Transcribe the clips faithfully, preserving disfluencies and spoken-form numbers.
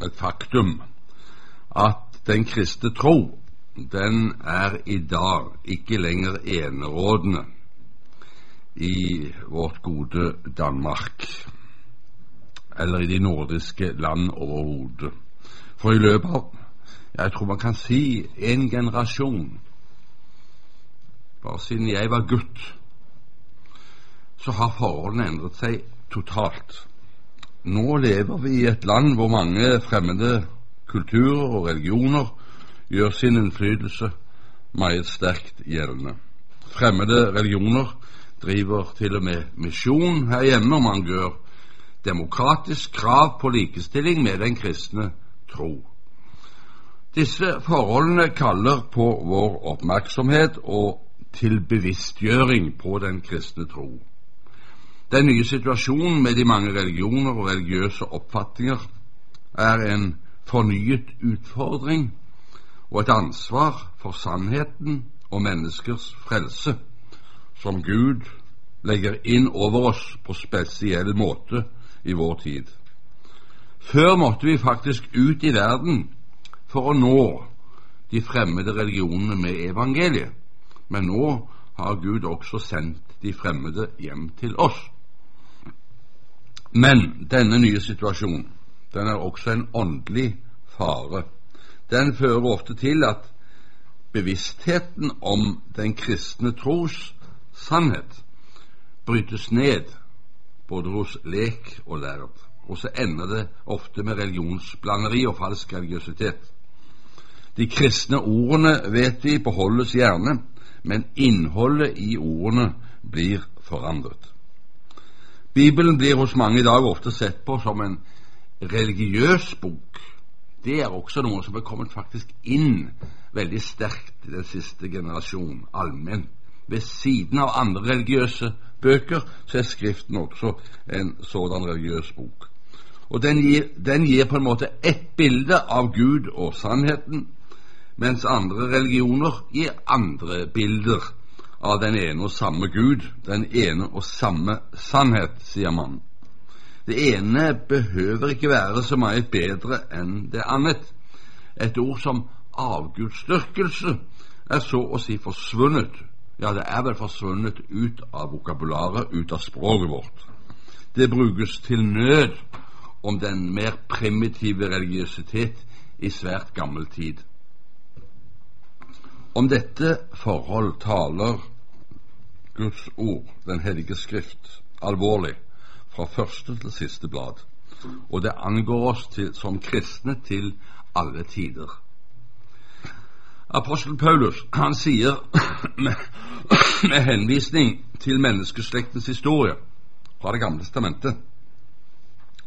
et faktum at den kristne tro, den er i dag ikke længere enerådende i vårt gode Danmark eller i de nordiske land overhovedet. For i løbet af, jeg tror man kan si, en generation, bare siden jeg var gutt, så har forholdene ændret sig totalt. Nu lever vi i et land, hvor mange fremmede kulturer og religioner gjør sin indflydelse meget stærkt gældende. Fremmede religioner driver til og med mission herhjemme, og man gør demokratisk krav på likestilling med den kristne tro. Disse forholdene kalder på vår opmærksomhed og til bevidstgjøring på den kristne tro. Den nye situation med de mange religioner og religiøse opfatninger er en fornyet udfordring og et ansvar for sandheden og menneskers frelse, som Gud lægger ind over os på speciel måte i vår tid. Før måtte vi faktisk ut i verden for at nå de fremmede religioner med evangeliet, men nu har Gud også sendt de fremmede hjem til os. Men denne nye situation, den er også en åndelig fare. Den fører ofte til at bevidstheten om den kristne tros sandhed brytes ned både hos lek og lærd, og så ender det ofte med religionsblanderi og falsk religiøsitet. De kristne ordene, vet vi, beholdes gjerne, men indholdet i ordene blir forandret. Bibelen blir hos mange i dag ofte sett på som en religiøs bok. Det er også noe som er kommet faktisk inn veldig sterkt i den siste generasjonen, allmenn. Ved siden av andre religiøse bøker så er Skriften også en sådan religiøs bok. Og den gir, den gir på en måte et bilde av Gud og sannheten, mens andre religioner gir andre bilder av den ene og samme Gud, den ene og samme sannhet, sier man. Det ene behøver ikke være så meget bedre enn det andet. Et ord som avgudstyrkelse er så å si forsvunnet. Ja, det er vel forsvunnet ut av vokabularet, ut av språket vårt. Det brukes til nød om den mer primitive religiøsitet i svært gammel tid. Om dette forhold taler Guds ord, den hellige skrift, alvorlig, fra første til sidste blad, og det angår oss til, som kristne til alle tider. Apostel Paulus, han sier med, med henvisning til menneskeslektens historie fra Det Gamle Testamentet,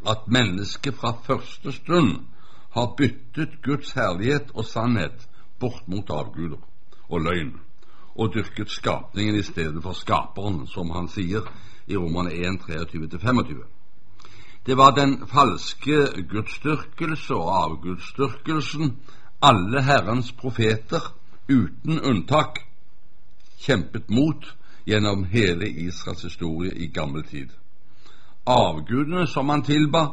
at mennesket fra første stund har byttet Guds herlighet og sannhet bort mot avguder og løgn, og dyrket skapningen i stedet for skaperen, som han sier i Romerne en, treogtyve til femogtyve. Det var den falske gudstyrkelse og avgudstyrkelsen alle Herrens profeter uten unntak kjempet mot gjennom hele Israels historie i gammel tid. Avgudene som man tilba,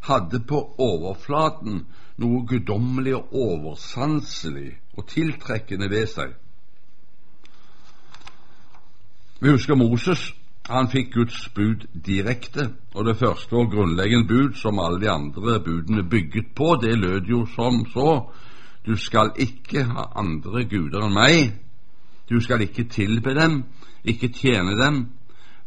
hadde på overflaten noe guddommelig og oversanselig og tiltrekkende ved seg. Vi husker Moses, han fikk Guds bud direkte, og det første og grunnleggende bud som alle de andre budene bygget på, det lød jo som så: du skal ikke ha andre guder enn meg, du skal ikke tilbe dem, ikke tjene dem,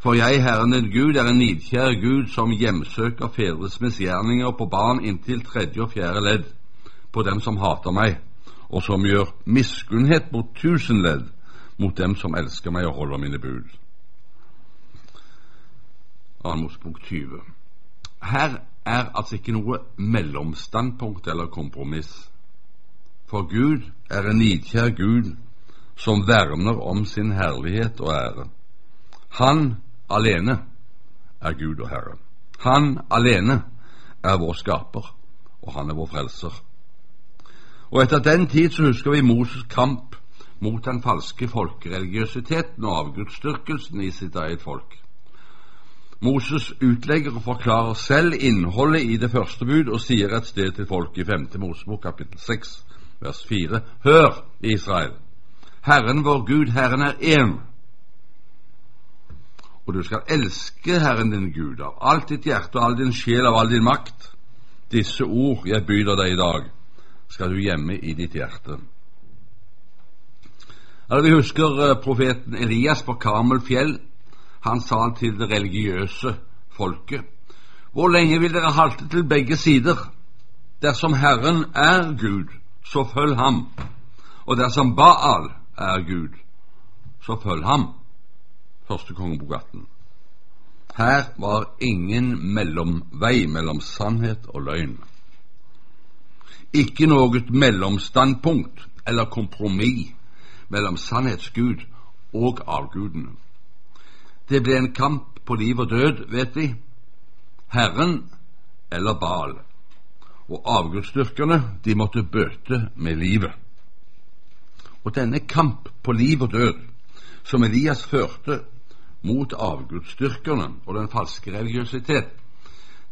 for jeg, Herren din Gud, er en nidkjær Gud som hjemsøker fedres misgjerninger på barn inntil tredje og fjerde ledd, på dem som hater meg, og som gjør miskunnhet mot tusen ledd, mot dem som elsker meg og holder mine bud. Andre Mosebok tyve. Her er altså ikke noe mellomstandpunkt eller kompromiss, for Gud er en nidkjær Gud som verner om sin herlighet og ære. Han alene er Gud og Herre. Han alene er vår skaper, og han er vår frelser. Og etter den tid så husker vi Moses kamp mot den falske folkereligiøsiteten og avgudstyrkelsen i sitt eget folk. Moses utlegger og forklarer selv indholdet i det første bud og sier et sted til folk i femte Mosebok kapittel seks vers fire: Hør, Israel, Herren vår Gud, Herren er én, og du skal elske Herren din Gud av alt ditt hjerte, all din sjel, av all din makt. Disse ord jeg byder deg i dag skal du gjemme i ditt hjerte. Eller vi husker profeten Elias på Karmelfjell. Han sa til det religiøse folket: Hvor lenge vil dere halte til begge sider? Dersom Herren er Gud, så følg ham, og dersom Baal er Gud, så følg ham. Første kongebok atten. Her var ingen mellomvei mellom sannhet og løgn. Ikke noe mellomstandpunkt eller kompromiss mellom sannhetsgud og avgudene. Det ble en kamp på liv og død, vet vi. Herren eller Baal. Og avgudsdyrkerne, de måtte bøte med livet. Og denne kamp på liv og død som Elias førte mot avgudsdyrkerne og den falske religiøsitet,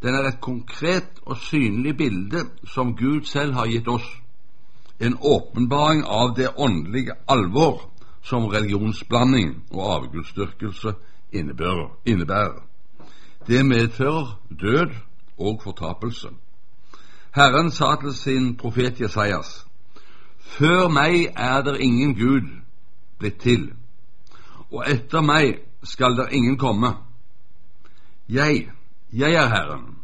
den er et konkret og synlig bilde som Gud selv har gitt oss. En åpenbaring av det åndelige alvor som religionsblanding og avgudsdyrkelse Innebærer, innebærer. Det medfører død og fortapelse. Herren sa til sin profet Jesajas: Før meg er der ingen Gud blitt til, og etter meg skal der ingen komme. Jeg, jeg er Herren,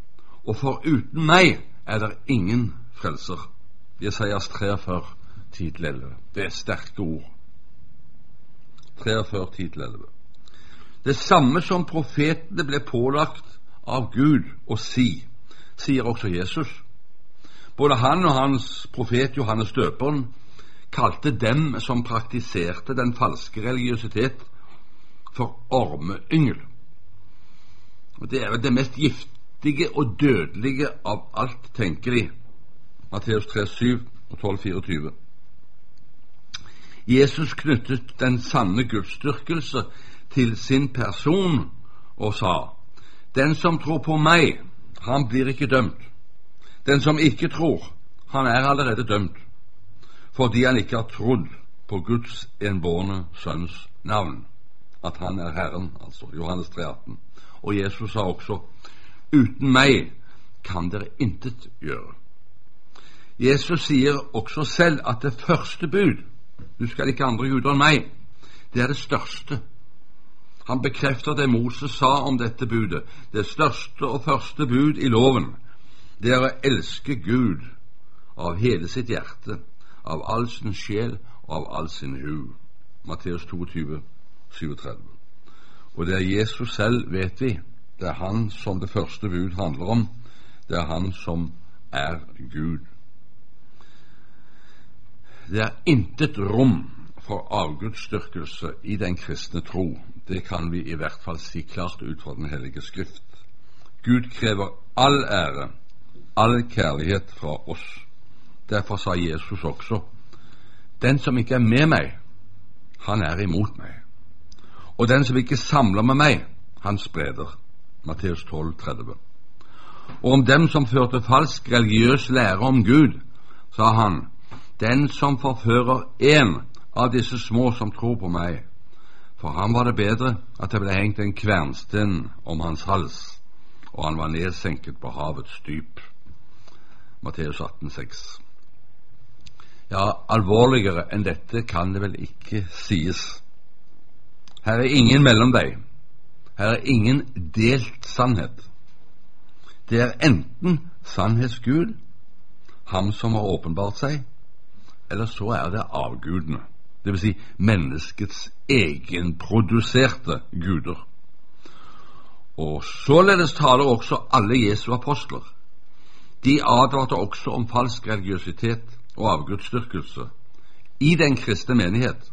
og for uten meg er der ingen frelser. Jesajas treogfyrre, ti til elleve. Det er sterke ord. treogfyrre, ti til elleve. Det samme som profetene ble pålagt av Gud å si, sier også Jesus. Både han og hans profet Johannes Døperen kalte dem som praktiserte den falske religiøsitet for ormeyngel. Og det er vel det mest giftige og dødelige av alt, tenker de. Matteus tre, syv og tolv, fireogtyve. Jesus knyttet den sanne gudsdyrkelse til sin person og sa: Den som tror på meg, han blir ikke dømt. Den som ikke tror, han er allerede dømt, fordi han ikke har trodd på Guds enbårne sønns navn, at han er Herren, altså Johannes tre, atten. Og Jesus sa også: Uten meg kan dere intet gjøre. Jesus sier også selv at det første bud, du skal ikke andre guder enn meg, det er det største. Han bekrefter det Moses sa om dette budet, det største og første bud i loven. Det er å elske Gud av hele sitt hjerte, av all sin sjel og av all sin hu. Matteus toogtyve, syvogtredve. Og det er Jesus selv, vet vi. Det er han som det første bud handler om. Det er han som er Gud. Det er intet rom for avgudsdyrkelse i den kristne tro. Det kan vi i hvert fall si klart ut fra den hellige skrift. Gud krever all ære, all kærlighet fra oss. Derfor sa Jesus også: Den som ikke er med meg, han er imot meg, og den som ikke samler med meg, han spreder. Matteus tolv, tretti. Og om dem som førte falsk religiøs lære om Gud, sa han: Den som forfører en av disse små som tror på meg, for ham var det bedre at det ble hengt en kvernsten om hans hals, og han var nedsenket på havets dyp. Matteus atten, seks. Ja, alvorligere enn dette kan det vel ikke sies. Her er ingen mellom deg. Her er ingen delt sannhet. Det er enten sannhetsgud, ham som har åpenbart seg, eller så er det avgudene. Det vil si menneskets egenproduserte guder. Og således taler også alle Jesu apostler. De advarte også om falsk religiøsitet og avgudsdyrkelse i den kristne menighet.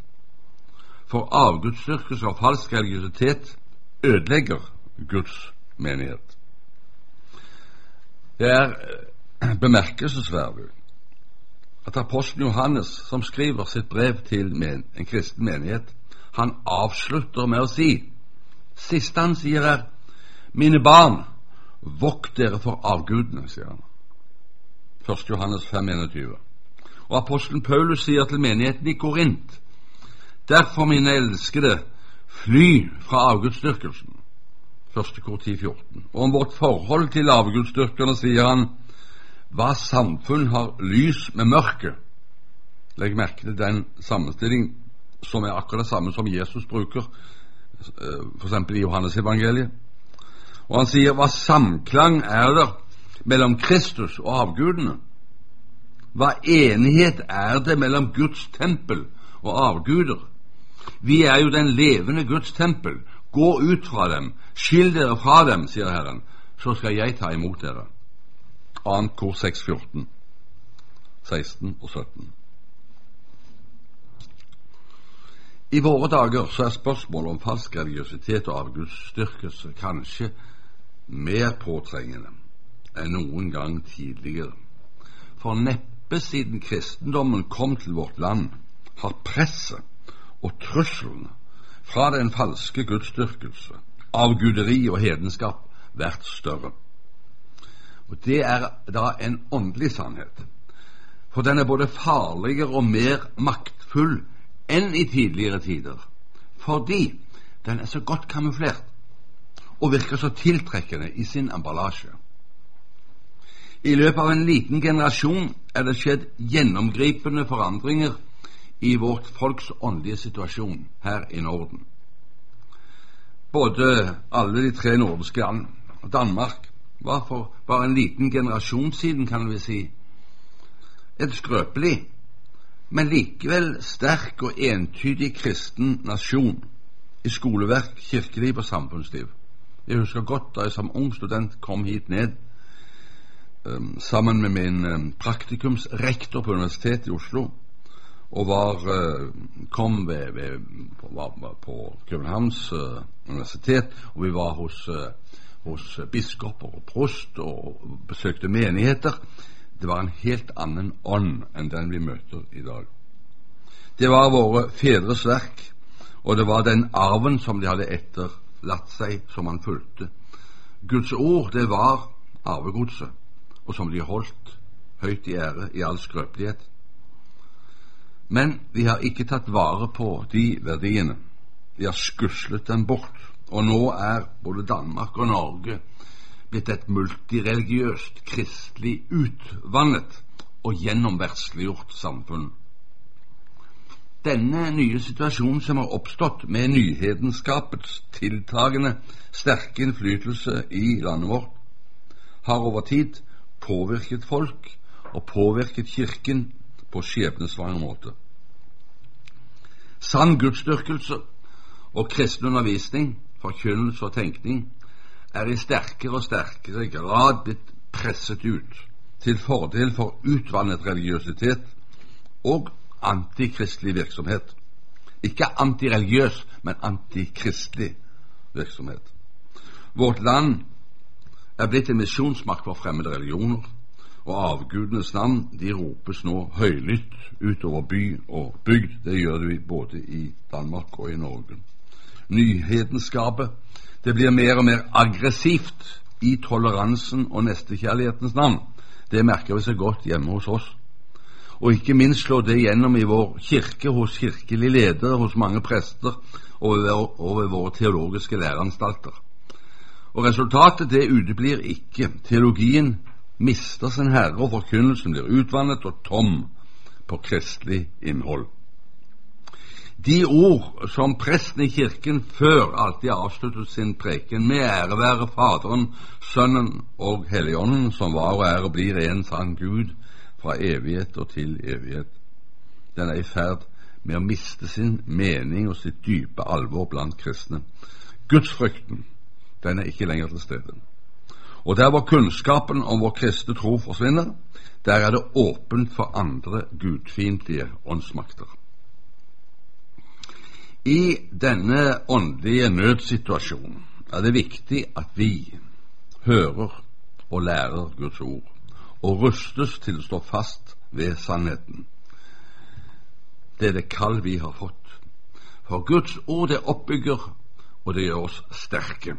For avgudsdyrkelse og falsk religiøsitet ødelegger Guds menighet. Det er bemærkelsesverdig at apostelen Johannes, som skriver sitt brev til men, en kristen menighet, han avslutter med å si: Siste han sier er: Mine barn, vokt dere for avgudene, sier han. Første Johannes fem, enogtyve. Og apostelen Paulus sier til menigheten i Korint: derfor, mine elskede, fly fra avgudstyrkelsen. Første Kor ti, fjorten. Og om vårt forhold til avgudstyrkerne sier han: hva samfunn har lys med mørke? Legg merke til den sammenstilling som er akkurat det samme som Jesus bruker, for eksempel i Johannes evangeliet. Og han sier: hva samklang er der mellom Kristus og avgudene? Hva enighet er det mellom Guds tempel og avguder? Vi er jo den levende Guds tempel. Gå ut fra dem, skill dere fra dem, sier Herren, så skal jeg ta imot dere. Andre Kor seks, fjorten, seksten og sytten. I våre dager så er spørsmålet om falsk religiøsitet og avgudsdyrkelse kanskje mer påtrengende enn noen gang tidligere. For neppe siden kristendommen kom til vårt land, har presset og truslene fra den falske gudsdyrkelse, avguderi og hedenskap vært større. Og det er da en åndelig sannhet, for den er både farligere og mer maktfull enn i tidligere tider, fordi den er så godt kamuflert og virker så tiltrekkende i sin emballasje. I løpet av en liten generasjon er det skjedd gjennomgripende forandringer i vårt folks åndelige situasjon her i Norden. Både alle de tre nordiske land, Danmark, var for bare en liten generasjon siden, kan vi si, et skrøpelig, men likevel sterk og entydig kristen nasjon i skoleverk, kirkeliv og samfunnsliv. Jeg husker godt da jeg som ung student kom hit ned um, sammen med min um, praktikumsrektor på Universitetet i Oslo, og var, uh, kom ved, ved, på, var på Københavns uh, universitet, og vi var hos, uh, hos biskoper og prost og besøkte menigheter. Det var en helt annen ånd enn den vi møter i dag. Det var våre fedres verk, og det var den arven som de hadde etterlatt seg, som han fulgte. Guds ord, det var arvegodset, og som de holdt høyt i ære i all skrøpelighet. Men vi har ikke tatt vare på de verdiene. Vi har skuslet dem bort, og nå er både Danmark og Norge blitt et multireligiøst, kristelig, utvannet og gjennomverdsliggjort samfunn. Denne nye situasjonen som har oppstått med nyhedenskapets tiltagende sterke innflytelse i landet vårt, har over tid påvirket folk og påvirket kirken på skjebnesvanger måte. Sann gudsdyrkelse og kristen undervisning, forkynnelse og tenkning er i sterkere og sterkere grad blitt presset ut til fordel for utvannet religiøsitet og antikristelig virksomhet. Ikke antireligiøs, men antikristelig virksomhet. Vårt land er blitt en misjonsmark for fremmede religioner, og avgudenes navn, de ropes nå høylytt utover by og bygd. Det gjør vi både i Danmark og i Norge. Nyhetenskapet, det blir mer og mer aggressivt i toleransen og nestekjærlighetens navn. Det merker vi så godt hjemme hos oss. Og ikke minst slår det gjennom i vår kirke, hos kirkelige ledere, hos mange prester og ved våre teologiske læreanstalter. Og resultatet, det uteblir ikke. Teologien mister sin herre, og forkynnelsen blir utvannet og tom på kristelig innhold. De ord som presten i kirken før alltid avsluttet sin preken med: ære være Faderen, Sønnen og Helligånden, som var og er og blir en sann Gud fra evighet og til evighet. Den er i ferd med å miste sin mening og sitt dype alvor blant kristne. Gudsfrykten, den er ikke lenger til stede. Og der hvor kunnskapen om vår kristne tro forsvinner, der er det åpent for andre gudfiendtlige åndsmakter. I denne åndelige nødsituasjonen er det viktig at vi hører og lærer Guds ord, og rustes til å stå fast ved sannheten. Det er det kall vi har fått. For Guds ord, det oppbygger, og det gjør oss sterke.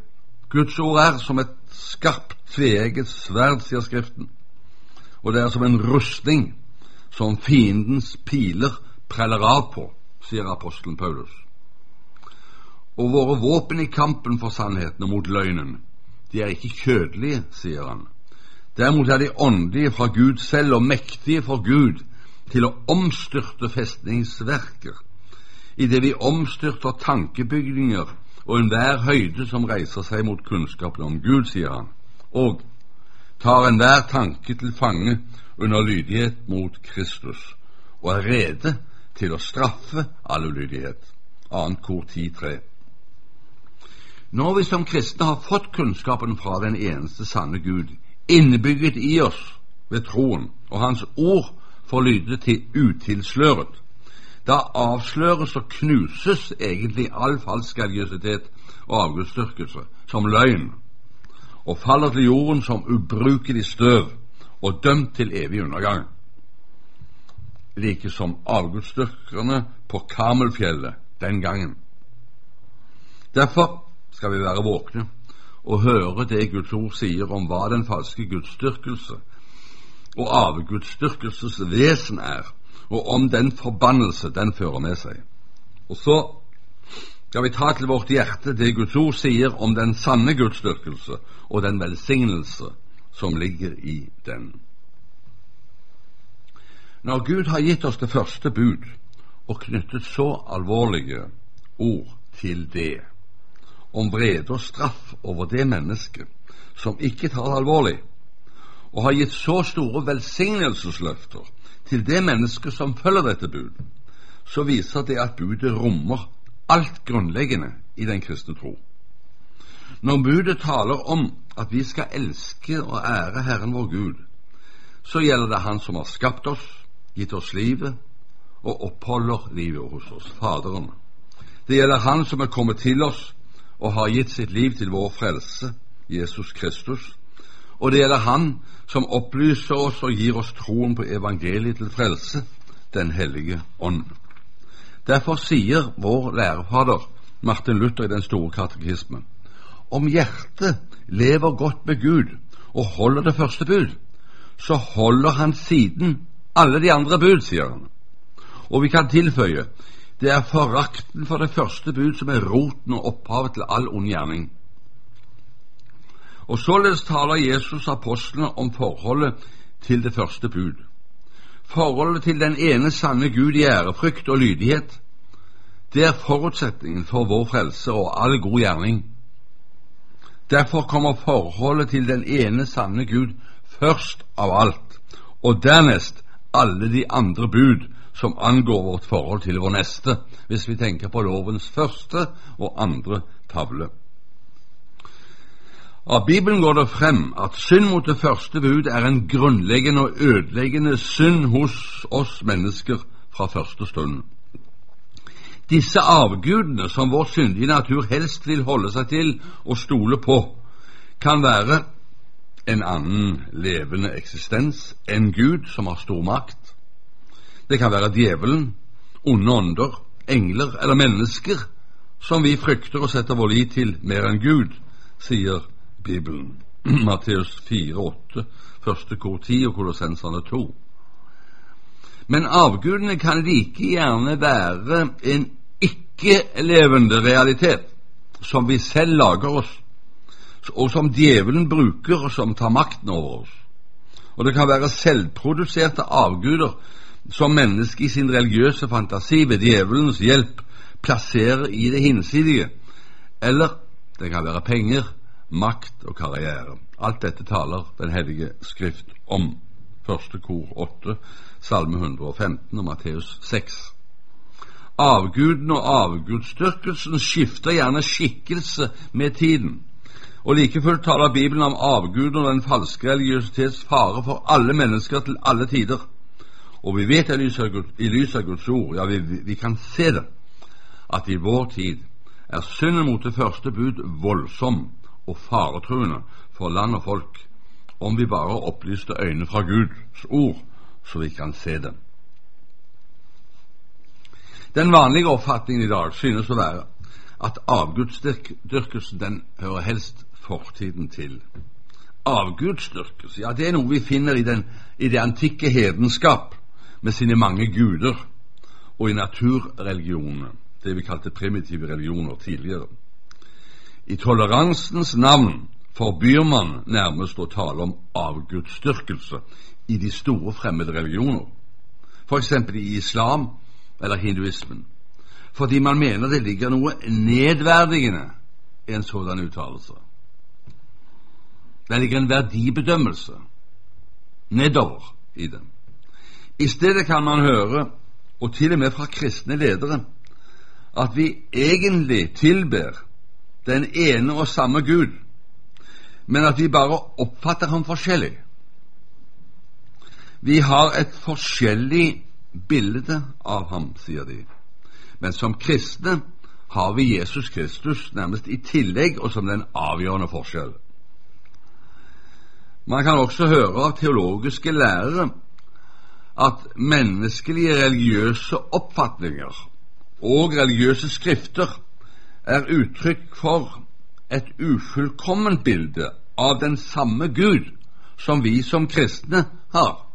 Guds ord er som et skarpt tveegget sværd, sier Skriften, og det er som en rustning som fiendens piler preller av på, sier apostelen Paulus. Og våre våpen i kampen for sannheten og mot løgnen, de er ikke kjødelige, sier han. Derimot er de åndelige fra Gud selv og mektige for Gud til å omstyrte festningsverker, i det vi omstyrter tankebygninger og enhver høyde som reiser seg mot kunnskapen om Gud, sier han, og tar enhver tanke til fange under lydighet mot Kristus, og er rede til å straffe all ulydighet. Andre Kor ti tre. Når vi som kristne har fått kunnskapen fra den eneste sanne Gud innebygget i oss ved troen, og hans ord får lyde til utilsløret, da avsløres og knuses egentlig all falsk religiøsitet og avgudsdyrkelse som løgn, og faller til jorden som ubrukelig støv og dømt til evig undergang. Like som avgudsdyrkerne på Karmelfjellet den gangen. Derfor skal vi være våkne og høre det Guds ord sier om hva den falske gudsdyrkelse og avgudsdyrkelses vesen er, og om den forbannelse den fører med seg. Og så skal vi ta til vårt hjerte det Guds ord sier om den sanne gudsdyrkelse og den velsignelse som ligger i den. Når Gud har gitt oss det første bud og knyttet så alvorlige ord til det, om vrede og straff over det mennesket som ikke tar det alvorlig, og har gitt så store velsignelsesløfter til det mennesket som følger dette bud, så viser det at budet rommer alt grunnleggende i den kristne tro. Når budet taler om at vi skal elske og ære Herren vår Gud, så gjelder det Han som har skapt oss, gitt oss livet og oppholder livet hos oss, Faderen. Det gjelder Han som er kommet til oss og har gitt sitt liv til vår frelse, Jesus Kristus, og det gjelder Han som opplyser oss og gir oss troen på evangeliet til frelse, den hellige ånd. Derfor sier vår lærefader Martin Luther i den store katekismen: om hjertet lever godt med Gud og holder det første bud, så holder han siden alle de andre bud, sier han. Og vi kan tilføye: det er forakten for det første bud som er roten og opphavet til all ond gjerning. Og således taler Jesus apostlene om forholdet til det første bud, forholdet til den ene sanne Gud i ærefrykt og lydighet. Det er forutsetningen for vår frelse og all god gjerning. Derfor kommer forholdet til den ene sanne Gud først av alt, og dernest alle de andre bud som angår vårt forhold til vår neste, hvis vi tenker på lovens første og andre tavle. Av Bibelen går det frem at synd mot det første bud er en grunnleggende og ødeleggende synd hos oss mennesker fra første stund. Disse avgudene som vår syndige natur helst vil holde seg til og stole på, kan være en annen levende eksistens, en Gud som har stor makt. Det kan være djevelen, onde ånder, engler eller mennesker som vi frykter og setter vår lit til mer enn Gud, sier Bibelen, Matteus fire åtte, første Kor ti og Kolossenserne to. Men avgudene kan like gjerne være en ikke-levende realitet som vi selv lager oss, og som djevelen bruker og som tar makten over oss. Og det kan være selvproduserte avguder som mennesket i sin religiøse fantasi ved djevelens hjelp plasserer i det hinsidige, eller det kan være penger, makt og karriere. Alt dette taler den hellige skrift om, første Kor åtte, Salme hundre og femten og Matteus seks. Avguden og avgudsdyrkelsen skifter gjerne skikkelse med tiden, og likefullt taler Bibelen om avguden og den falske religiøsitets fare for alle mennesker til alle tider. Og vi vet i lys av Guds ord, ja vi, vi kan se det, at i vår tid er synden mot det første bud voldsom og faretruende for land og folk, om vi bare opplyste øynene fra Guds ord så vi kan se dem. Den vanlige oppfatningen i dag synes å være at avgudsdyrkelsen den hører helst fortiden til. Avgudsdyrkelse, ja, det er noget vi finder i den i det antikke hedenskab med sine mange guder og i naturreligioner, det vi kaldte primitive religioner tidligere. I toleransens navn forbyr man nærmest at tale om avgudsdyrkelse i de store fremmede religioner, for eksempel i islam eller hinduismen, fordi man mener det ligger noget nedværdigende i en sådan udtalelse. Der ligger en værdibedømmelse nedover i dem. I stedet kan man høre, og til og med fra kristne ledere, at vi egentlig tilber den ene og samme Gud, men at vi bare opfatter ham forskelligt. Vi har et forskelligt billede af ham, siger de. Men som kristne har vi Jesus Kristus nærmest i tillegg, og som den afgørende forskel. Man kan også høre af teologiske lærere at menneskelige religiøse opfatninger og religiøse skrifter er udtryk for et ufuldkomment billede af den samme Gud som vi som kristne har.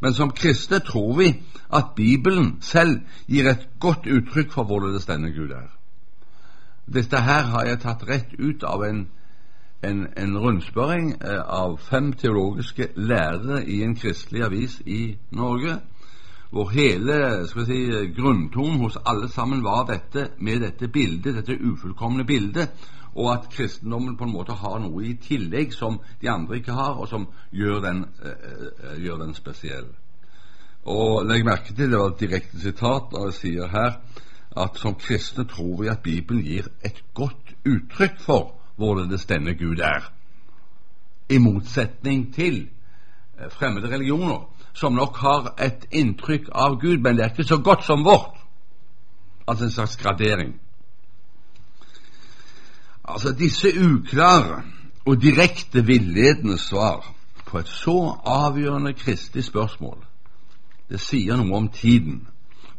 Men som kristne tror vi at Bibelen selv giver et godt udtryk for hvorledes denne Gud er. Dette her har jeg taget ret ud af en En, en rundspørring av fem teologiske lærere i en kristelig avis i Norge, hvor hele, skal vi si, grunntonen hos alle sammen var dette, med dette bildet, dette ufullkomne bildet, og at kristendommen på en måte har noe i tillegg som de andre ikke har, og som gjør den, uh, gjør den spesiell. Og legg merke til, det var et direkte sitat, og jeg sier her at som kristne tror vi at Bibelen gir et godt uttrykk for hvorledes denne Gud er, i modsætning til fremmede religioner, som nok har et indtryk af Gud, men det er ikke så godt som vårt. Altså en slags gradering. Altså disse uklare og direkte villedende svar på et så afgørende kristisk spørgsmål, det siger noget om tiden,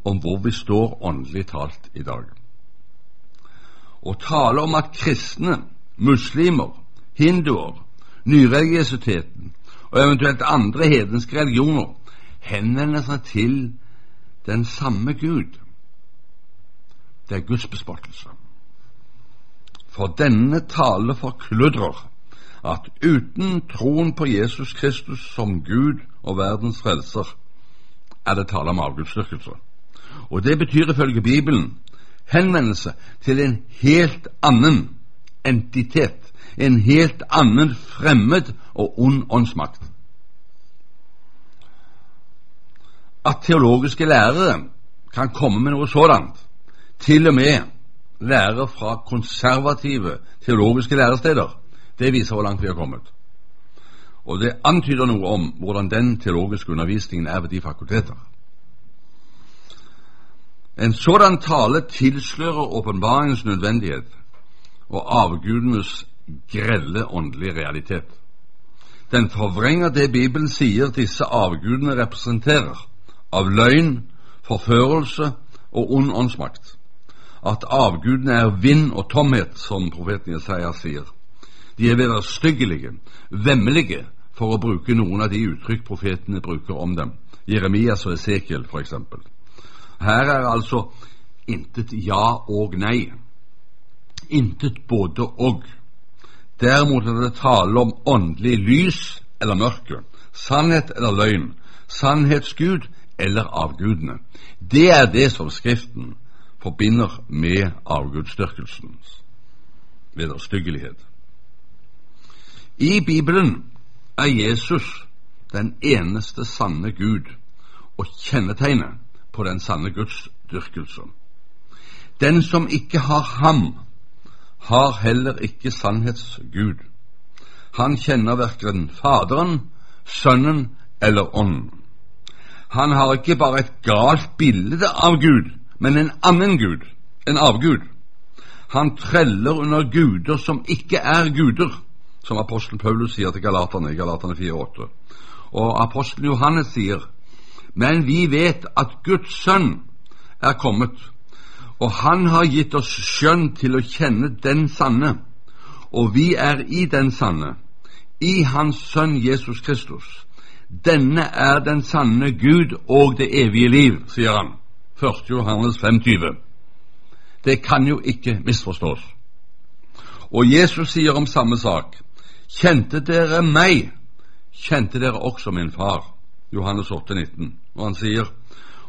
om hvor vi står åndeligt talt i dag. Og tale om at kristne, muslimer, hinduer, nyreligiøsiteten og eventuelt andre hedenske religioner henvender sig til den samme Gud. Det er Guds bespottelse. For denne tale forkludrer at uden troen på Jesus Kristus som Gud og verdens frelser er det tale om avgudsdyrkelse. Og det betyder ifølge Bibelen henvendelse til en helt anden entitet, en helt anden fremmed og ond åndsmagt. At teologiske lærere kan komme med noget sådant, til og med lærere fra konservative teologiske læresteder, det viser hvor langt vi har kommet. Og det antyder noget om hvordan den teologiske undervisningen er ved de fakulteter. En sådan tale tilslører åbenbaringens nødvendighed og avgudenes grelle åndelige realitet. Den forvrænger det Bibelen siger disse avgudene representerer av løgn, forførelse og ond åndsmakt. At avgudene er vind og tomhet, som profeten Jesaja siger. De er være styggelige, vemmelige, for at bruge nogle af de udtryk profetene bruger om dem. Jeremias og Ezekiel for eksempel. Her er altså intet ja og nej, intet både og. Derimot er det tale om åndelig lys eller mørke, sandhet eller løgn, sandhetsgud eller avgudene. Det er det som skriften forbinder med avgudsdyrkelsens vederstyggelighed. I Bibelen er Jesus den eneste sande Gud og kendetegnet på den sande Guds dyrkelse. Den som ikke har ham, har heller ikke sandhetsgud. Han kender hverken faderen, sønnen eller ånden. Han har ikke bare et galt billede av Gud, men en anden Gud, en avgud. Han treller under guder som ikke er guder, som apostlen Paulus siger til Galaterne i Galaterne fire åtte. Og apostlen Johannes siger: men vi vet at Guds søn er kommet, og han har gitt oss skjønn til å kjenne den sanne, og vi er i den sande, i hans søn Jesus Kristus. Denne er den sande Gud og det evige liv, siger han. første Johannes fem tyve. Det kan jo ikke misforstås. Og Jesus siger om samme sak: kjente dere meg, kjente dere også min far. Johannes otte nitten. Og han sier: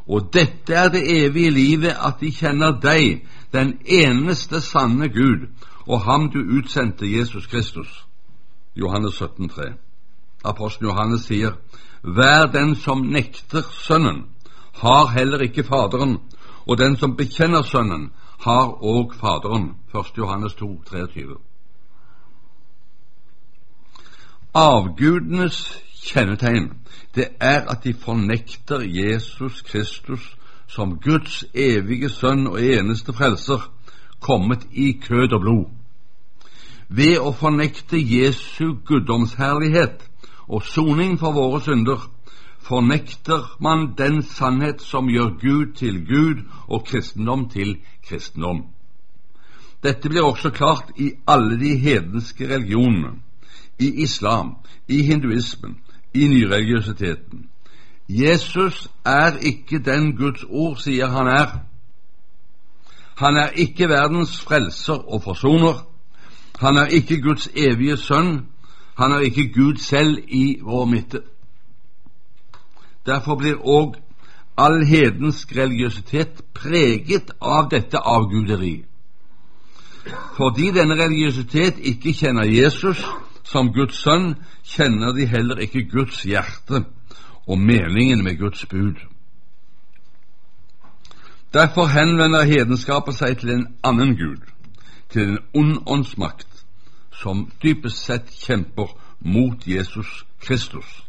og dette er det evige livet, at de kjenner deg, den eneste sanne Gud, og ham du utsendte, Jesus Kristus. Johannes sytten tre. Apostlen Johannes sier: hver den som nekter sønnen, har heller ikke faderen, og den som bekjenner sønnen, har og faderen. første Johannes to treogtyve. Avgudenes kjennetegn, det er at de fornekter Jesus Kristus som Guds evige sønn og eneste frelser, kommet i kød og blod. Ved å fornekte Jesu guddomsherlighet og soning for våre synder, fornekter man den sannhet som gjør Gud til Gud og kristendom til kristendom. Dette blir også klart i alle de hedenske religionene, i islam, i hinduismen, i nyreligiøsiteten. Jesus er ikke den Guds ord sier han er. Han er ikke verdens frelser og forsoner. Han er ikke Guds evige sønn. Han er ikke Gud selv i vår midte. Derfor blir også all hedensk religiøsitet preget av dette avguderi. Fordi denne religiøsitet ikke kjenner Jesus som Guds sønn, kjenner de heller ikke Guds hjerte og meningen med Guds bud. Derfor henvender hedenskapet seg til en annen Gud, til en ond åndsmakt som dypest sett kjemper mot Jesus Kristus.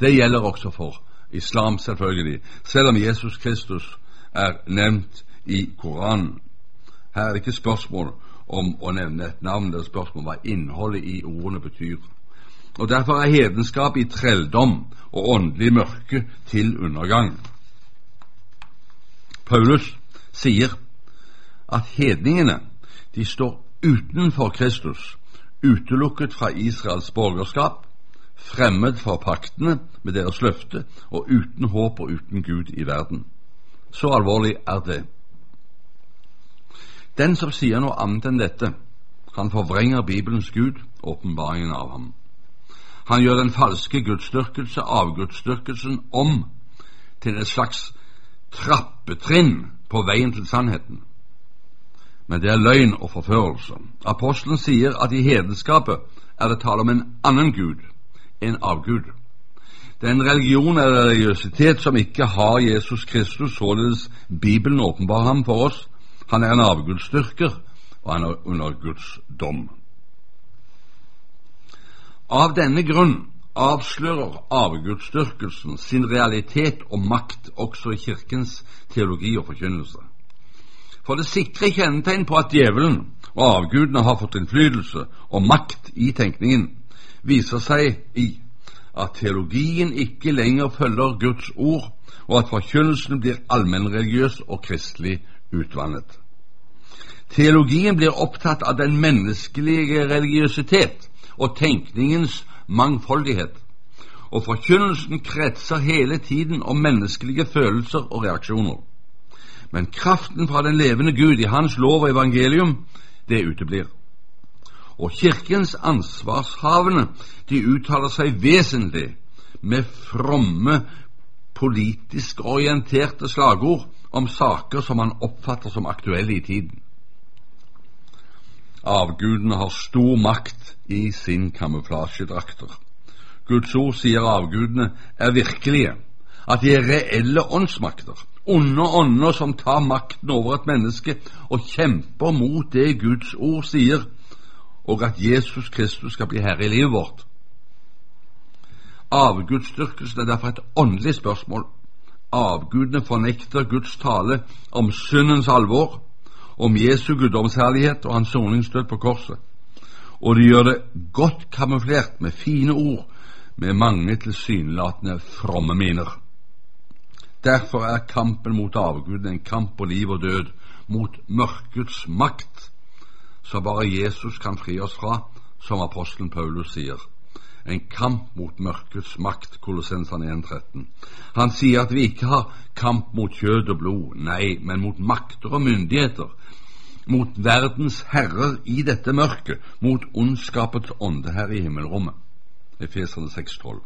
Det gjelder også for islam, selvfølgelig, selv om Jesus Kristus er nevnt i Koranen. Her er det ikke spørsmål om å nevne et navn, det er spørsmål om hva innholdet i ordene betyr. Og derfor er hedenskap i trelldom og åndelig mørke til undergang. Paulus sier at hedningene, de står utenfor Kristus, utelukket fra Israels borgerskap, fremmed for paktene med deres løfte, og uten håp og uten Gud i verden. Så alvorlig er det. Den som sier noe annet enn dette, han forvrenger Bibelens Gud, åpenbaringen av ham. Han gjør den falske gudsdyrkelse, avgudsdyrkelsen, om til et slags trappetrinn på veien til sannheten. Men det er løgn og forførelse. Apostelen sier at i hedenskapet er det tale om en annen Gud, en avgud. Det er en religion eller religiøsitet som ikke har Jesus Kristus, således Bibelen åpenbar ham for oss. Han er en avgudsdyrker, og han er under Guds dom. Av denne grunn avslører avgudsdyrkelsen sin realitet og makt også i kirkens teologi og forkynnelse. For det sikre kjennetegn på at djevelen og avgudene har fått innflytelse og makt i tenkningen, viser seg i at teologien ikke lenger følger Guds ord, og at forkynnelsen blir allmennreligiøs og kristelig utvannet. Teologien blir opptatt av den menneskelige religiøsitet og tenkningens mangfoldighet, og forkynnelsen kretser hele tiden om menneskelige følelser og reaksjoner. Men kraften fra den levende Gud i hans lov og evangelium, det uteblir. Og kirkens ansvarshavende, de uttaler seg vesentlig med fromme, politisk orienterte slagord om saker som man oppfatter som aktuelle i tiden. Avgudene har stor makt i sin kamuflasjedrakter. Guds ord sier avgudene er virkelige, at de er reelle åndsmakter, onde ånder som tar makten over et menneske og kjemper mot det Guds ord sier, og at Jesus Kristus skal bli herre i livet vårt. Avgudsdyrkelsen er derfor et åndelig spørsmål. Avgudene fornekter Guds tale om syndens alvor, om Jesu guddomsherlighet og hans soningsdød på korset, og de gjør det godt kamuflert med fine ord, med mange tilsynelatende fromme miner. Derfor er kampen mot avguden en kamp på liv og død, mot mørkets makt, så var Jesus kan fri oss fra, som apostelen Paulus sier, en kamp mot mørkets makt, Kolossenserne en tretten. Han sier at vi ikke har kamp mot kjød og blod, nei, men mot makter og myndigheter, mot verdens herrer i dette mørke, mot ondskapets ånde her i himmelrommet. Efeserne seks tolv.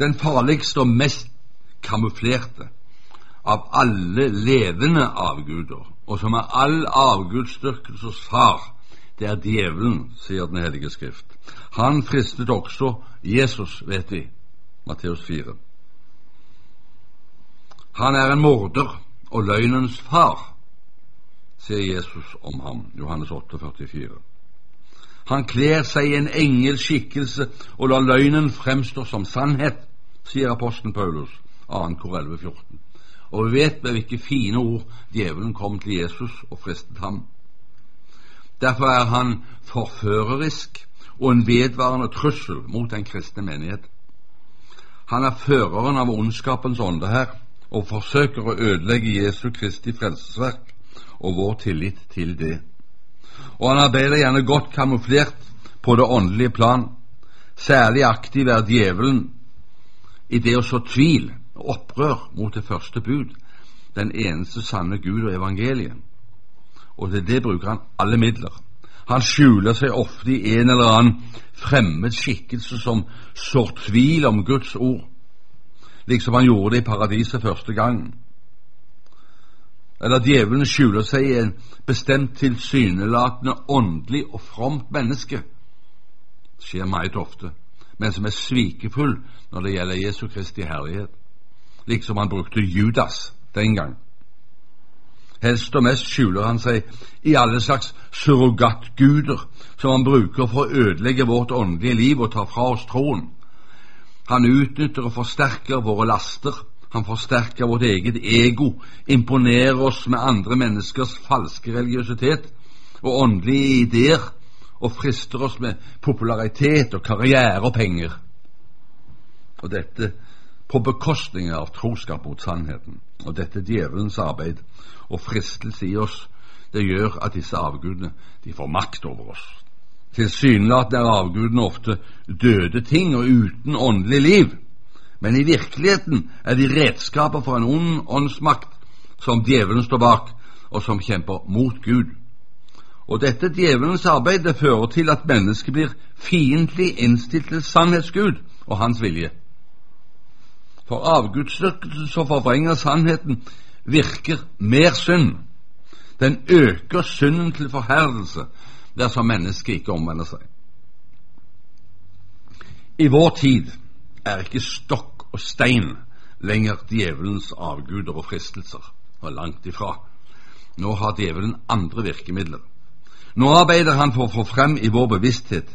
Den farligste og mest kamuflerte av alle levende avguder, og som er all avgudstyrkelses far, det er djevelen, sier den hellige skrift. Han fristet også Jesus, vet vi, Matteus fire. Han er en morder og løgnens far, sier Jesus om ham, Johannes åtte førtifire. Han kler seg i en engelskikkelse og lar løgnen fremstå som sannhet, sier apostelen Paulus, andre Korinther elleve fjorten. Og vi vet med hvilke fine ord djevelen kom til Jesus og fristet ham. Derfor er han forførerisk og en vedvarende trussel mot den kristne menighet. Han er føreren av ondskapens ånde her og forsøker å ødelegge Jesu Kristi frelsesverk og vår tillit til det. Og han arbeider gjerne godt kamuflert på det åndelige plan. Særlig aktiv er djevelen i det å så tvil og opprør mot det første bud, den eneste sanne Gud og evangeliet. Og til det bruker han alle midler. Han skjuler seg ofte i en eller annen fremmed skikkelse som sår tvil om Guds ord, liksom han gjorde det i paradiset første gangen. Eller djevelen skjuler seg i en bestemt tilsynelatende åndelig og fromt menneske. Det skjer meget ofte, men som er svikefull når det gjelder Jesu Kristi herlighet, liksom han brukte Judas den gang. Helst og mest skjuler han seg i alle slags surrogatguder som han bruker for å ødelegge vårt åndelige liv og ta fra oss troen. Han utnytter og forsterker våre laster. Han forsterker vårt eget ego, imponerer oss med andre menneskers falske religiøsitet og åndelige ideer, og frister oss med popularitet og karriere og penger. Og dette på bekostning av troskap mot sannheten. Og dette djevelens arbeid og fristelse i oss, det gjør at disse avgudene, de får makt over oss. Tilsynelatende er avgudene ofte døde ting og uten åndelig liv, men i virkeligheten er de redskaper for en ond åndsmakt som djevelen står bak, og som kjemper mot Gud. Og dette djevelens arbeid, det fører til at mennesket blir fiendtlig innstilt til sannhetsgud og hans vilje. For avgudstyrkelsen som forvrenger sannheten virker mer synd. Den øker synden til forherdelse dersom mennesket ikke omvender seg. I vår tid er ikke stokk og stein lenger djevelens avguder og fristelser, og langt ifra. Nå har djevelen andre virkemidler. Nå arbeider han for å få frem i vår bevissthet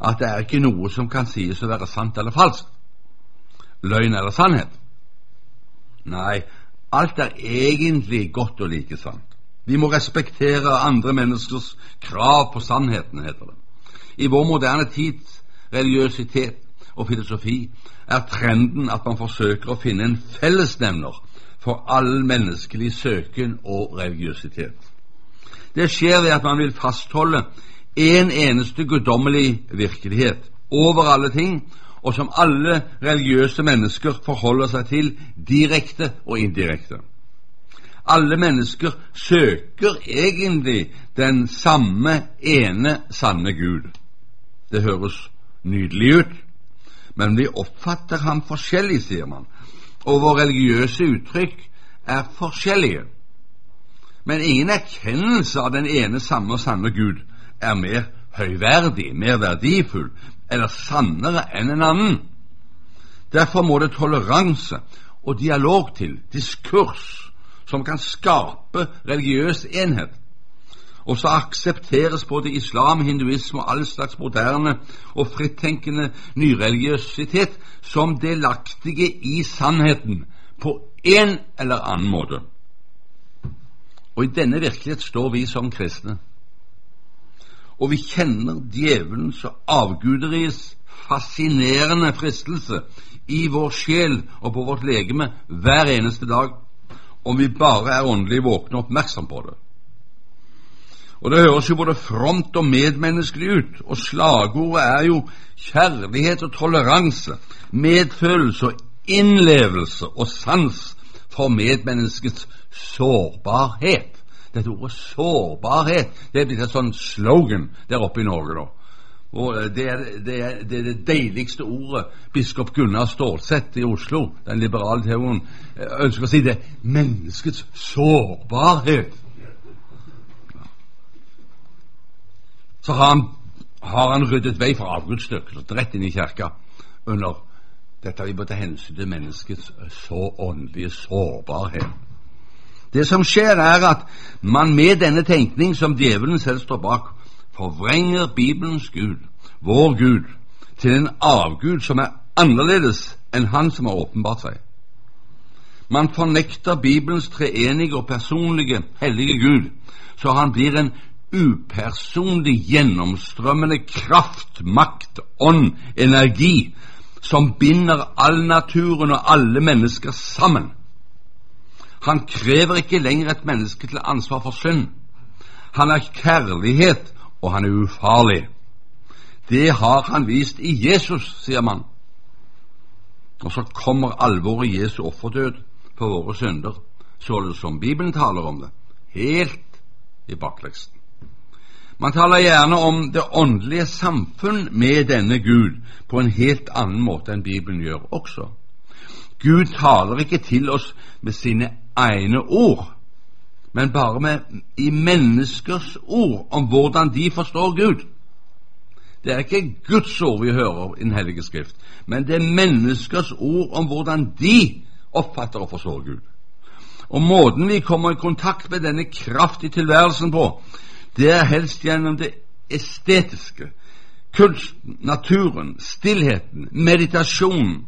at det er ikke noe som kan sies å være sant eller falskt, løgn eller sannhet. Nei, alt er egentlig godt og like sant. Vi må respektere andre menneskers krav på sannheten, heter det. I vår moderne tids religiøsitet og filosofi er trenden at man forsøker å finne en fellesnevner for all menneskelig søken og religiøsitet. Det skjer ved at man vil fastholde en eneste guddommelig virkelighet over alle ting, og som alle religiøse mennesker forholder seg til direkte og indirekte. Alle mennesker søker egentlig den samme ene sanne Gud. Det høres nydelig ut, men vi oppfatter ham forskjellig, sier man, og våre religiøse uttrykk er forskjellige. Men ingen erkjennelse av den ene samme og sanne Gud er mer høyverdig, mer verdifull eller sannere enn en annen. Derfor må det toleranse og dialog til, diskurs, som kan skape religiøs enhet. Og så aksepteres både islam, hinduisme og all slags moderne og frittenkende nyreligiøsitet som delaktige i sannheten på en eller annen måte. Og i denne virkelighet står vi som kristne. Og vi kjenner djevelens og avguderis fascinerende fristelse i vår sjel og på vårt legeme hver eneste dag, om vi bare er åndelig våkne og oppmerksom på det. Og det høres jo både fromt og medmenneskelig ud, og slagordet er jo kjærlighet og toleranse, medfølelse og innlevelse og sans for medmenneskets sårbarhet. Dette ordet sårbarhet, det er blitt et sånn slogan der oppe i Norge da. Og det er det, er, det, er det deiligste ordet biskop Gunnar Stålseth i Oslo, den liberale teologen, ønsker å si det: menneskets sårbarhet. Så har han, har han ryddet vei fra avgudstøkkelsen rett inn i kirka under dette vi bør ta hensyn til menneskets så åndelige sårbarhet. Det som skjer er at man med denne tenkning, som djevelen selv står bak, forvrenger Bibelens Gud, vår Gud, til en avgud som er annerledes enn han som har åpenbart seg. Man fornekter Bibelens treenige og personlige hellige Gud, så han blir en upersonlig gjennomstrømmende kraft, makt, ånd, energi som binder all naturen og alle mennesker sammen. Han krever ikke lenger et menneske til ansvar for synd. Han er kjærlighet, og han er ufarlig. Det har han vist i Jesus, sier man. Og så kommer alvoret i Jesu offerdød for våre synder, således som Bibelen taler om det, helt i bakleksen. Man taler gjerne om det åndelige samfunn med denne Gud på en helt annen måte enn Bibelen gjør også. Gud taler ikke til oss med sine egne ord, men bare med, i menneskers ord om hvordan de forstår Gud. Det er ikke Guds ord vi hører i Den hellige skrift, men det er menneskers ord om hvordan de oppfatter og forstår Gud. Og måten vi kommer i kontakt med denne kraft i tilværelsen på, det er helst gjennom det estetiske, kunsten, naturen, stillheten, meditasjonen,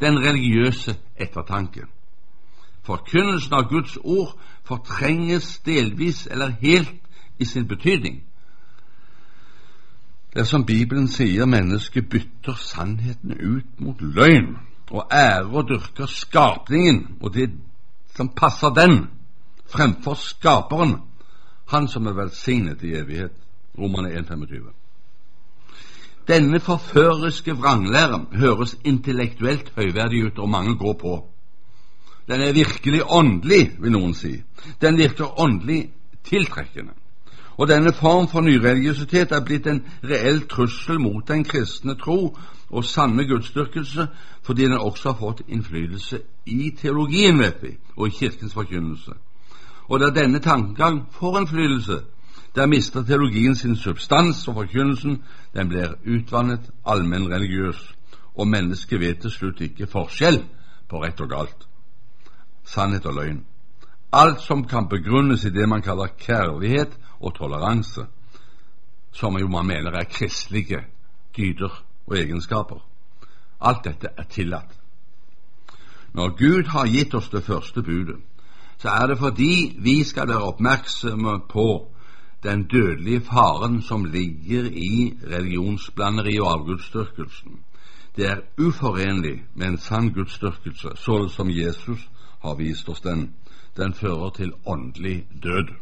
den religiøse ettertanke. Forkynnelsen av Guds ord fortrenges delvis eller helt i sin betydning. Det som Bibelen sier, mennesket bytter sannheten ut mot løgn, og ærer og dyrker skapningen, og det som passer den, fremfor skaperen, han som er velsignet i evighet. Romerne en komma tjuefem. Denne forføriske vranglæren høres intellektuelt høyverdig ut, og mange går på. Den er virkelig åndelig, vil noen si. Den virker åndelig tiltrekkende. Og denne form for nyreligiøsitet er blitt en reell trussel mot den kristne tro og sanne gudstyrkelse, fordi den også har fått innflytelse i teologien, vet vi, og i kirkens forkynnelse. Og da denne tankegang får innflytelse, der mister teologien sin substans, og forkynnelsen, den blir utvannet allmenn religiøs, og mennesket vet til slutt ikke forskjell på rett og galt, sannhet og løgn. Alt som kan begrunnes i det man kaller kjærlighet og toleranse, som jo man mener er kristelige dyder og egenskaper, alt dette er tillatt. Når Gud har gitt oss det første budet, så er det fordi vi skal være oppmerksomme på den dødelige faren som ligger i religionsblanderi og avgudstyrkelsen. Det er uforenlig med en sann gudstyrkelse, sånn som Jesus har vist oss den. Den fører til åndelig død.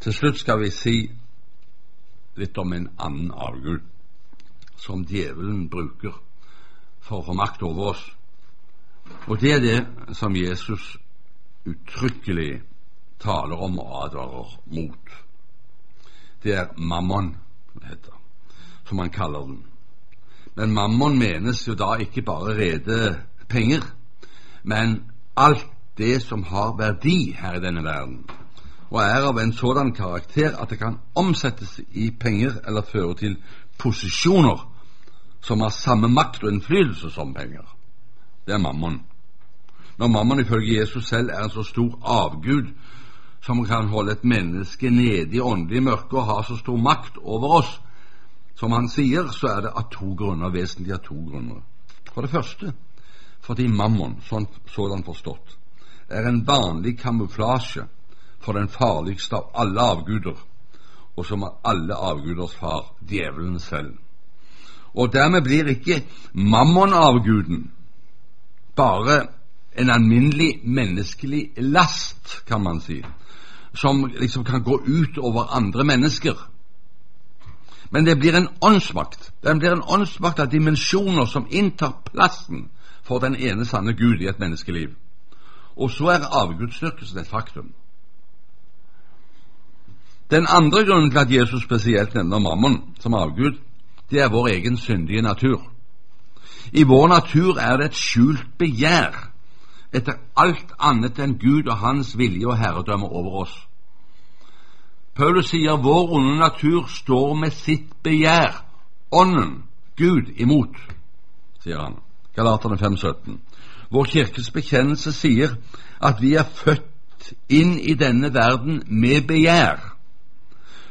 Til slutt skal vi si litt om en annen avgud som djevelen bruker for å få makt over oss. Og det er det som Jesus uttrykkelig taler om og advarer mot. Det er mammon, heter, som man kaller den. Men mammon menes jo da ikke bare rede penger, men alt det som har verdi her i denne verden, og er av en sådan karakter at det kan omsettes i penger eller føre til posisjoner som har samme makt og innflytelse som penger. Det er mammon. Når mammon ifølge Jesus selv er en så stor avgud som kan holde et menneske nede i åndelig mørke og har så stor makt over oss som han sier, så er det av to grunner, vesentlig av to grunner. For det første, fordi mammon, sånn, sådan forstått, er en vanlig kamuflasje for den farligste av alle avguder, og som er alle avguders far, djevelen selv. Og dermed blir ikke mammon-avguden bare en alminnelig menneskelig last, kan man si, som liksom kan gå ut over andre mennesker. Men det blir en åndsmakt. Det blir en åndsmakt av dimensjoner som inntar plassen for den ene sanne Gud i et menneskeliv. Og så er avgudsdyrkelsen et faktum. Den andre grunnen til at Jesus spesielt nevner mammon som avgud, det er vår egen syndige natur. I vår natur er det et skjult begjær etter alt annet enn Gud og hans vilje og herredømme over oss. Paulus sier vår onde natur står med sitt begjær, ånden, Gud, imot, sier han. Galaterne fem sytten. Vår kirkes bekjennelse sier at vi er født inn i denne verden med begjær.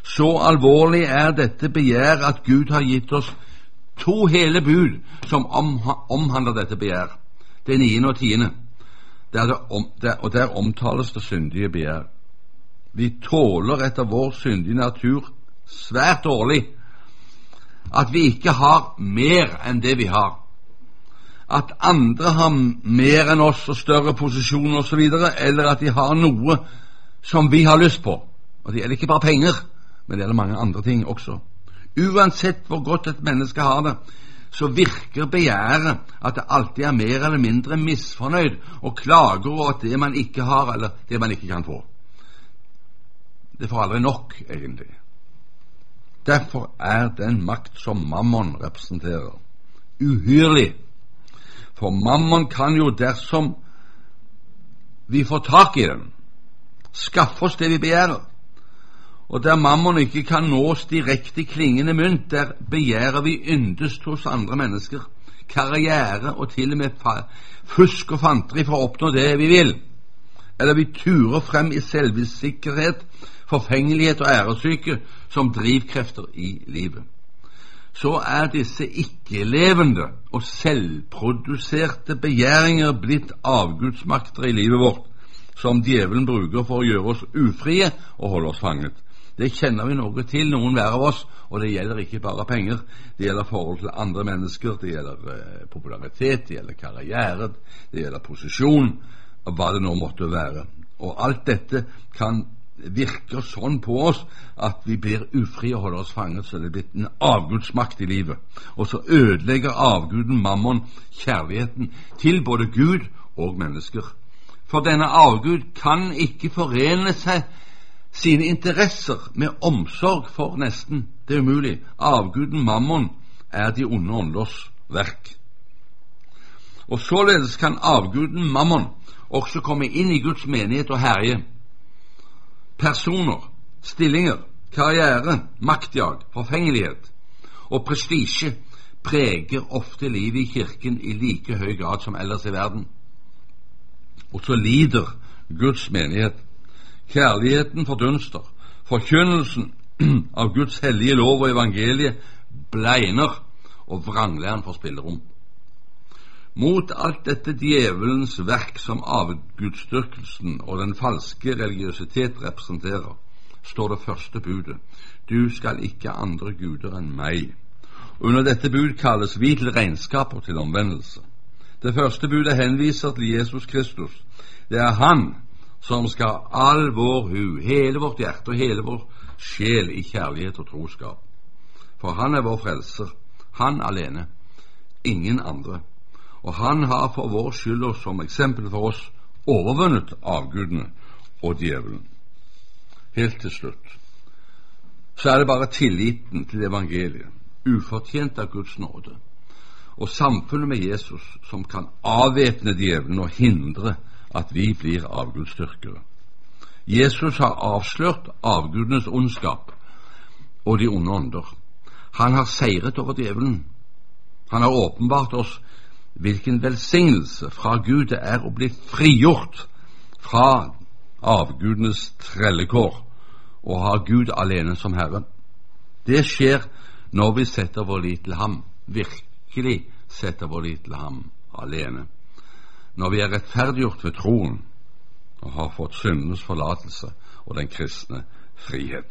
Så alvorlig er dette begjær at Gud har gitt oss to hele bud som omhandler dette begjær, det niende og tiende, der det om, der, og der omtales det syndige begjær. Vi tåler etter vår syndige natur svært dårlig at vi ikke har mer enn det vi har. At andre har mer enn oss og større posisjoner og så videre, eller at de har noe som vi har lyst på. Og det gjelder ikke bare penger, men det gjelder mange andre ting også. Uansett hvor godt et menneske har det, så virker begjæret at det alltid er mer eller mindre misfornøyd og klager over det man ikke har, eller det man ikke kan få. Det får aldri nok, egentlig. Derfor er den makt som mammon representerer uhyrlig. For mammon kan jo, dersom vi får tak i den, skaffe oss det vi begjærer. Og der mammon ikke kan nås direkte i klingende mynt, der begjærer vi yndest hos andre mennesker, karriere og til og med fusk og fanteri for å oppnå det vi vil. Eller vi turer frem i selvsikkerhet, forfengelighet og æresyke som drivkrefter i livet. Så er disse ikke-levende og selvproduserte begjæringer blitt avgudsmakter i livet vårt, som djevelen bruker for å gjøre oss ufrie og holde oss fanget. Det kjenner vi noe til, noen hver av oss, og det gjelder ikke bare penger, det gjelder forhold til andre mennesker, det gjelder eh, popularitet, det gjelder karriere, det gjelder posisjon, og hva det nå måtte være. Og alt dette kan virke sånn på oss at vi blir ufri og holder oss fanget, så det blir en avgudsmakt i livet. Og så ødelegger avguden, mammon, kjærligheten til både Gud og mennesker. For denne avgud kan ikke forene seg sine interesser med omsorg for nesten. Det er umulig. Avguden mammon er de onde ånders verk. Og således kan avguden mammon også komme inn i Guds menighet og herje. Personer, stillinger, karriere, maktjag, forfengelighet og prestisje preger ofte livet i kirken i like høy grad som ellers i verden. Og så lider Guds menighet. Kjærligheten fordunster. Forkynnelsen av Guds hellige lov og evangeliet blegner, og vranglæren får spillerom. Mot alt dette djevelens verk som avgudsdyrkelsen og den falske religiøsitet representerer, står det første budet: du skal ikke andre guder enn meg. Under dette bud kalles vi til regnskap og til omvendelse. Det første budet henviser til Jesus Kristus. Det er han som skal all vår hu, hele vårt hjerte og hele vår sjel i kjærlighet og troskap. For han er vår frelser, han alene, ingen andre. Og han har for vår skyld og som eksempel for oss overvunnet avgudene og djevelen. Helt til slutt, så er det bare tilliten til evangeliet, ufortjent av Guds nåde, og samfunnet med Jesus som kan avvæpne djevelen og hindre at vi blir avgudstyrkere. Jesus har avslørt avgudenes ondskap og de onde ånder. Han har seiret over djevelen. Han har åpenbart oss hvilken velsignelse fra Gud det er å bli frigjort fra avgudenes trellekår og ha Gud alene som Herre. Det skjer når vi setter vår lit til ham, virkelig setter vår lit til ham alene. Når vi er rettferdiggjort ved troen og har fått syndenes forlatelse og den kristne frihet.